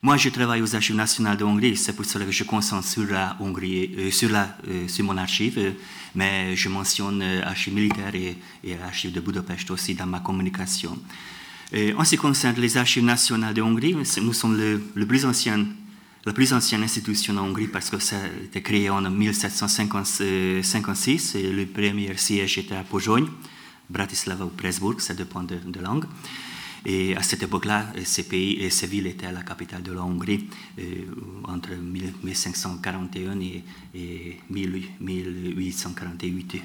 Moi, je travaille aux Archives nationales de Hongrie, c'est pour cela que je concentre sur la Hongrie, sur mon archive, mais je mentionne l'archive militaire et l'archive de Budapest aussi dans ma communication. En ce qui concerne les Archives nationales de Hongrie, nous sommes la plus ancienne institution en Hongrie parce que ça a été créé en 1756 et le premier siège était à Pozsony, Bratislava ou Pressburg, ça dépend de langue. Et à cette époque-là, ces villes étaient la capitale de la Hongrie entre 1541 et 1848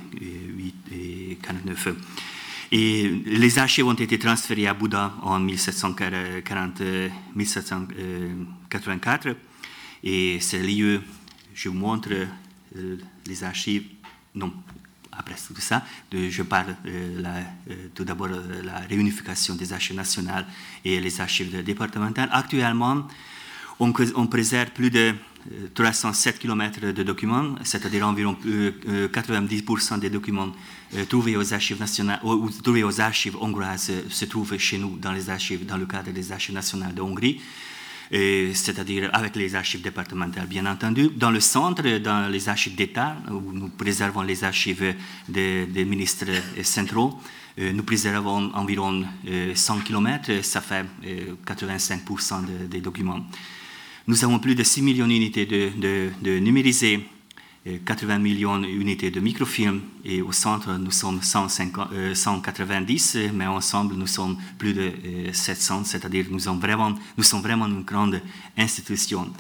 et 49. Et les archives ont été transférées à Buda en 1784. Et ce lieu, je vous montre les archives. Non, après tout ça, je parle tout d'abord de la réunification des archives nationales et les archives départementales. Actuellement, on préserve plus de 307 km de documents, c'est-à-dire environ 90% des documents trouvés aux archives nationales ou trouvés aux archives hongroises se trouvent chez nous dans les archives, dans le cadre des archives nationales de Hongrie. C'est-à-dire avec les archives départementales, bien entendu. Dans le centre, dans les archives d'État, où nous préservons les archives des ministres centraux, nous préservons environ 100 km, ça fait 85% des documents. Nous avons plus de 6 millions d'unités de numérisés, 80 millions d'unités de microfilms, et au centre, nous sommes 190, mais ensemble, nous sommes plus de 700, c'est-à-dire nous sommes vraiment une grande institution.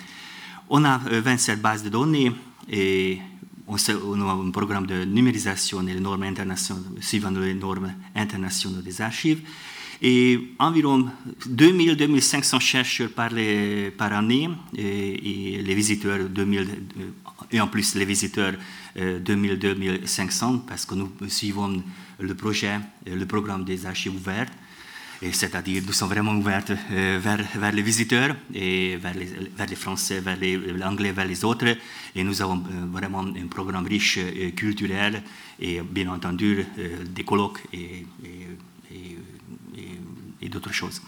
On a 27 bases de données, et on a un programme de numérisation et les normes internationales, suivant les normes internationales des archives, et environ 2 500 chercheurs par année, et les visiteurs 2000, et en plus les visiteurs 2 500, parce que nous suivons le programme des archives ouvertes, c'est-à-dire nous sommes vraiment ouverts vers les visiteurs, et vers les Français, vers les Anglais, vers les autres, et nous avons vraiment un programme riche culturel, et bien entendu des colloques et d'autres choses.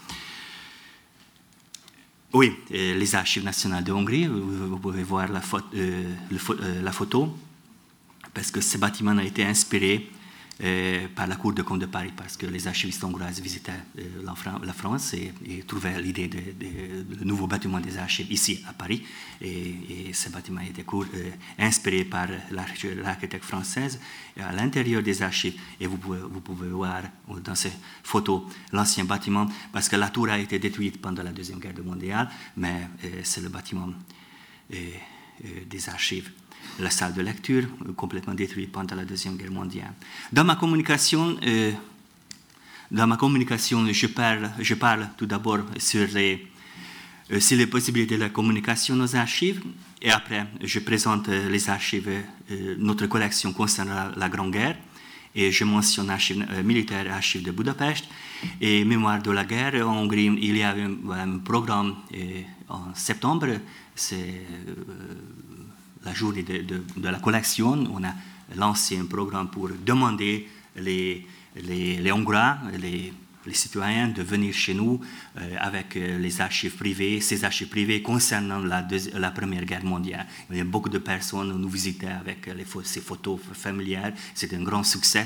Oui, les archives nationales de Hongrie, vous pouvez voir la photo, parce que ce bâtiment a été inspiré par la Cour des comptes de Paris, parce que les archivistes hongroises visitaient la France et trouvaient l'idée de nouveau bâtiment des archives ici à Paris. Et ce bâtiment a été inspiré par l'architecte française à l'intérieur des archives. Et vous pouvez voir dans ces photos l'ancien bâtiment, parce que la tour a été détruite pendant la Deuxième Guerre mondiale, mais c'est le bâtiment des archives. La salle de lecture, complètement détruite pendant la Deuxième Guerre mondiale. Dans ma communication je parle tout d'abord sur les possibilités de la communication aux archives, et après, je présente les archives, notre collection concernant la Grande Guerre, et je mentionne archives militaires, archives de Budapest, et mémoire de la guerre en Hongrie. Il y a un programme en septembre, c'est la journée de la collection, on a lancé un programme pour demander les Hongrois, les citoyens, de venir chez nous avec les archives privées, ces archives privées concernant la Première Guerre mondiale. Il y a beaucoup de personnes qui nous visitaient avec ces photos familières. C'était un grand succès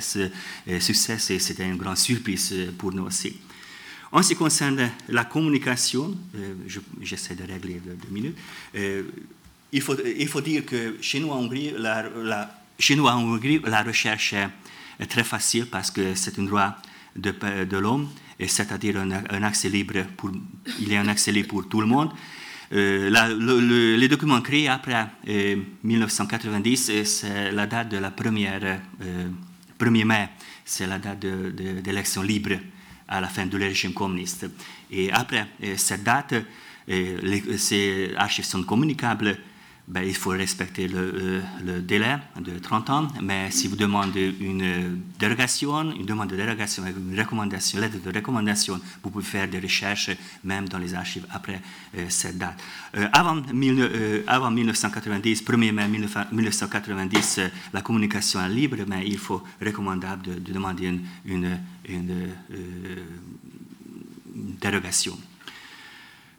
et c'était une grande surprise pour nous aussi. En ce qui concerne la communication, j'essaie de régler 2 minutes. Il faut dire que chez nous en Hongrie, la recherche est très facile parce que c'est un droit de l'homme, c'est-à-dire un accès libre il y a un accès libre pour tout le monde. Les documents créés après 1990, c'est la date de la 1er mai, c'est la date d'élection libre à la fin du régime communiste. Et après cette date, ces archives sont communicables. Ben, il faut respecter le délai de 30 ans, mais si vous demandez une demande de dérogation avec une lettre de recommandation, vous pouvez faire des recherches même dans les archives après cette date. Avant 1990, 1er mai 1990, la communication est libre, mais il faut recommandable de demander une dérogation.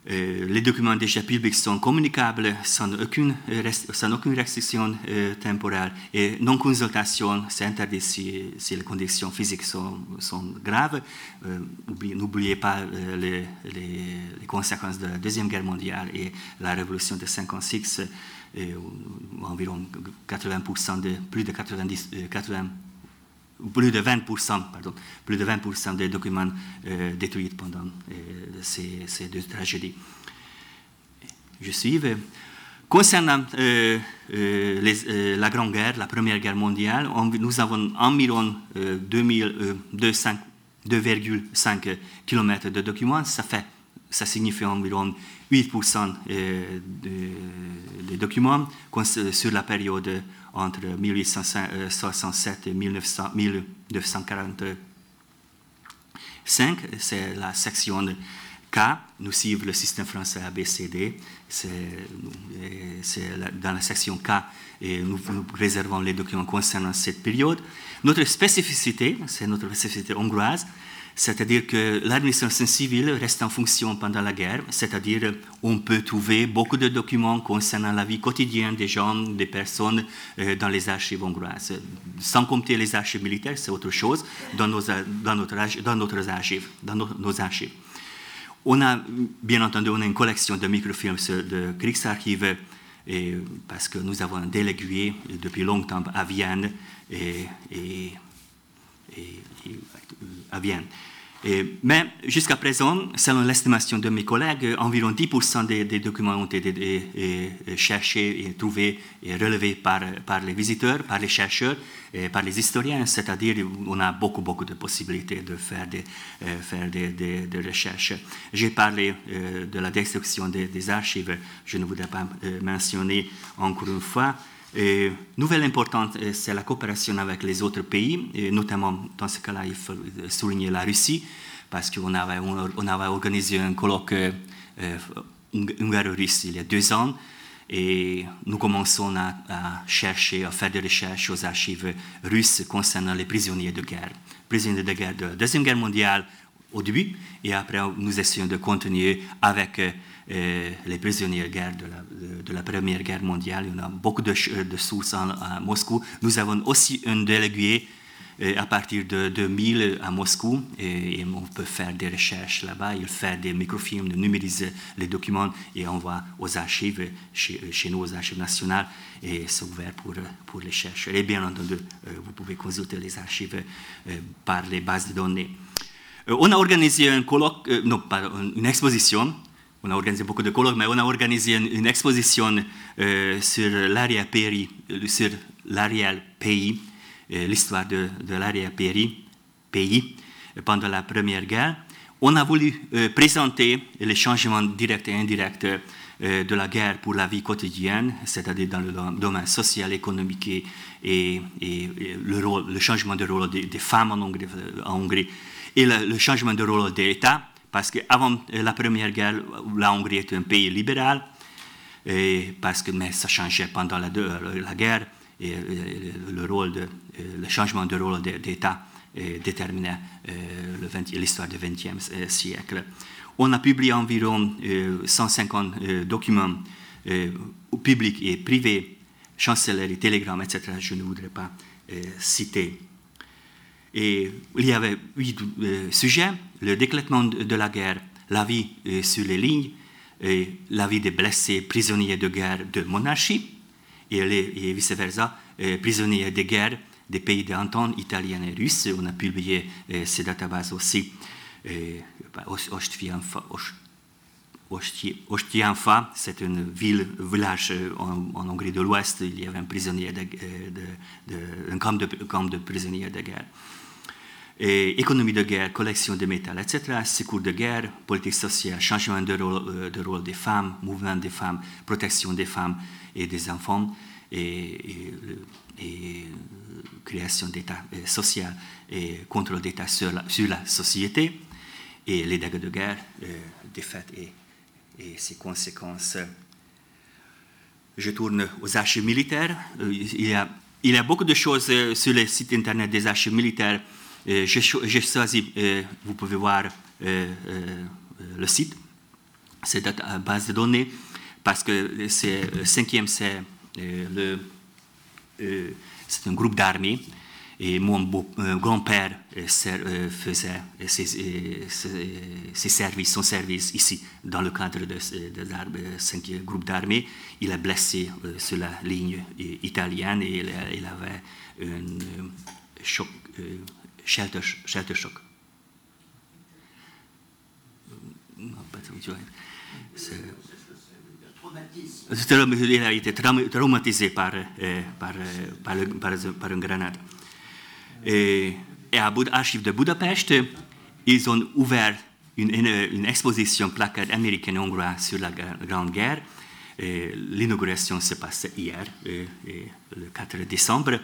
Les documents de Chapilbeck sont communicables sans aucune restriction temporelle et non-consultation s'interdit si les conditions physiques sont graves. N'oubliez pas les conséquences de la Deuxième Guerre mondiale et la révolution de 1956, environ 80% plus de 20% des documents détruits pendant ces deux tragédies. Je suis. Concernant la Grande Guerre, la Première Guerre mondiale, nous avons environ 2,5 km de documents. Ça signifie environ 8% des documents sur la période entre 1867 et 1945. C'est la section K. Nous suivons le système français ABCD. Dans la section K, et nous réservons les documents concernant cette période. Notre spécificité, c'est notre spécificité hongroise, c'est-à-dire que l'administration civile reste en fonction pendant la guerre, c'est-à-dire on peut trouver beaucoup de documents concernant la vie quotidienne des gens, des personnes dans les archives hongroises. Sans compter les archives militaires, c'est autre chose, dans nos archives. On a, bien entendu, une collection de microfilms de Kriegsarchiv, parce que nous avons délégué depuis longtemps à Vienne mais jusqu'à présent, selon l'estimation de mes collègues, environ 10% des documents ont été cherchés et trouvés et relevés par les visiteurs, par les chercheurs, et par les historiens. C'est-à-dire, on a beaucoup de possibilités de faire des recherches. J'ai parlé de la destruction des archives. Je ne voudrais pas mentionner encore une fois. Nouvelle importante, c'est la coopération avec les autres pays, et notamment dans ce cas-là, il faut souligner la Russie, parce qu'on avait organisé un colloque hungaro-russe il y a 2 ans, et nous commençons à chercher, à faire des recherches aux archives russes concernant les prisonniers de guerre. Prisonniers de guerre de la Deuxième Guerre mondiale au début, et après nous essayons de continuer avec les prisonniers de guerre de la Première Guerre mondiale. Il y en a beaucoup de sources à Moscou. Nous avons aussi un délégué à partir de 2000 à Moscou, et on peut faire des recherches là-bas. Il fait des microfilms, il numérise les documents et envoie aux archives, chez nous, aux archives nationales, et c'est ouvert pour les chercheurs. Et bien entendu, vous pouvez consulter les archives par les bases de données. On a organisé une exposition. On a organisé beaucoup de colloques, mais on a organisé une exposition sur l'arrière-pays, l'histoire de l'arrière-pays pendant la Première Guerre. On a voulu présenter les changements directs et indirects de la guerre pour la vie quotidienne, c'est-à-dire dans le domaine social, économique et le changement de rôle des femmes en Hongrie et le changement de rôle de l'État. Parce qu'avant la Première Guerre, la Hongrie était un pays libéral, mais ça changeait pendant la guerre, et le changement de rôle d'État déterminait l'histoire du XXe siècle. On a publié environ 150 documents publics et privés, chancelleries, télégrammes, etc. Je ne voudrais pas citer. Et il y avait 8 sujets: le déclenchement de la guerre, la vie sur les lignes, la vie des blessés, prisonniers de guerre de monarchie, et vice-versa, prisonniers de guerre des pays d'entente italiens et russes. On a publié ces databases aussi. Ostfianfa, c'est un village en Hongrie de l'Ouest. Il y avait un camp de prisonniers de guerre. Et économie de guerre, collection de métal, etc., secours de guerre, politique sociale, changement de rôle des femmes, mouvement des femmes, protection des femmes et des enfants, et création d'État social et contrôle d'État sur la société, et les dégâts de guerre, défaites et ses conséquences. Je tourne aux archives militaires. Il y a beaucoup de choses sur le site internet des archives militaires. J'ai choisi, vous pouvez voir le site, cette base de données, parce que le cinquième, c'est un groupe d'armée, et mon grand-père faisait son service ici, dans le cadre de ce groupe d'armée. Il est blessé sur la ligne italienne et il avait un choc, shelter shock. Il a été traumatisé par une grenade. Et à l'archive de Budapest, ils ont ouvert une exposition placarde américaine et hongroise sur la Grande Guerre. L'inauguration s'est passée hier, le 4 décembre.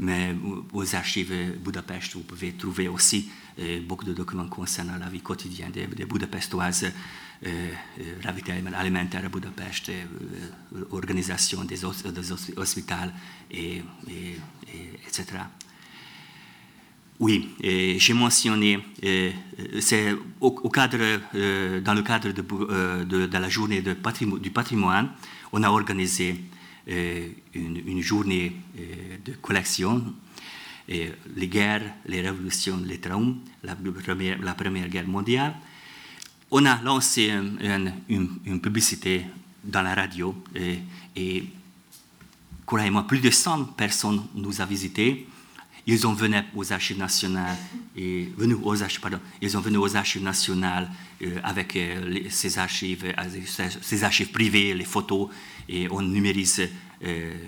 Mais aux archives de Budapest, vous pouvez trouver aussi beaucoup de documents concernant la vie quotidienne des Budapéstoises, ravitaillement alimentaire à Budapest, organisation des hôpitaux, etc. Oui, j'ai mentionné, c'est dans le cadre de la journée du patrimoine, on a organisé une journée de collection, et les guerres, les révolutions, les traumes, la première guerre mondiale. On a lancé une publicité dans la radio et croyez-moi, plus de 100 personnes nous ont visités. Ils ont venu aux archives nationales, avec ces archives privées, les photos, et on numérise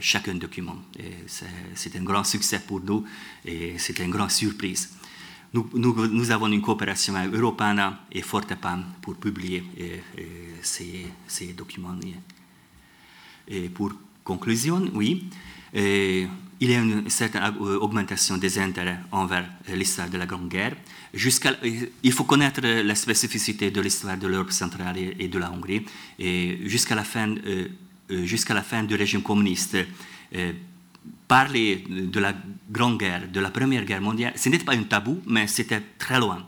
chacun document. C'est un grand succès pour nous et c'est une grande surprise. Nous avons une coopération avec Europana et Fortepam pour publier ces documents. Et pour conclusion, oui. Il y a une certaine augmentation des intérêts envers l'histoire de la Grande Guerre. Il faut connaître la spécificité de l'histoire de l'Europe centrale et de la Hongrie. Jusqu'à la fin du régime communiste, parler de la Grande Guerre, de la Première Guerre mondiale, ce n'était pas un tabou, mais c'était très loin.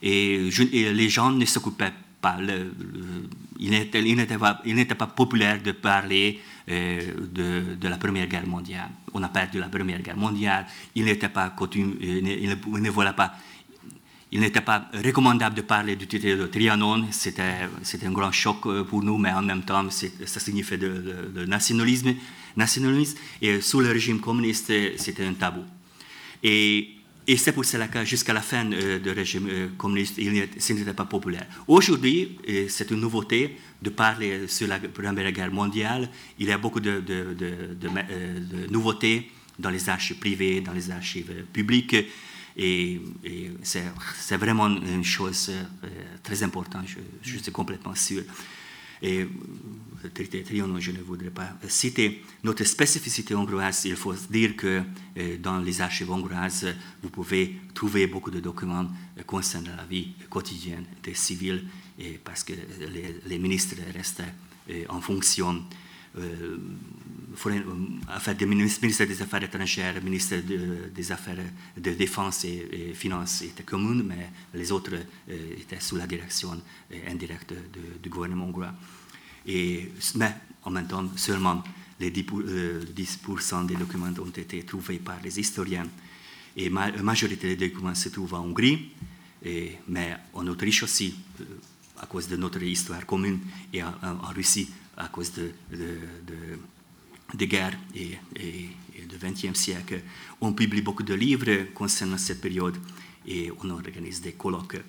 Et les gens ne s'occupaient pas. Il n'était pas populaire de parler de la Première Guerre mondiale. On a perdu la Première Guerre mondiale. Il n'était pas coutume, il n'était pas recommandable de parler du traité de Trianon. C'était un grand choc pour nous, mais en même temps, ça signifiait le nationalisme. Et sous le régime communiste, c'était un tabou. Et c'est pour cela que jusqu'à la fin du régime communiste, ce n'était pas populaire. Aujourd'hui, c'est une nouveauté de parler sur la Première Guerre mondiale. Il y a beaucoup de nouveautés dans les archives privées, dans les archives publiques. Et c'est vraiment une chose très importante, je suis complètement sûr. Et le traité de Trianon, je ne voudrais pas citer. Notre spécificité hongroise, il faut dire que dans les archives hongroises, vous pouvez trouver beaucoup de documents concernant la vie quotidienne des civils, parce que les ministres restaient en fonction. Des ministres des Affaires étrangères, le ministre des Affaires de Défense et Finances étaient communes, mais les autres étaient sous la direction indirecte du gouvernement hongrois. Mais en même temps, seulement les 10% des documents ont été trouvés par les historiens. Et la majorité des documents se trouvent en Hongrie, mais en Autriche aussi, à cause de notre histoire commune, et en Russie, à cause de guerres et du XXe siècle. On publie beaucoup de livres concernant cette période et on organise des colloques.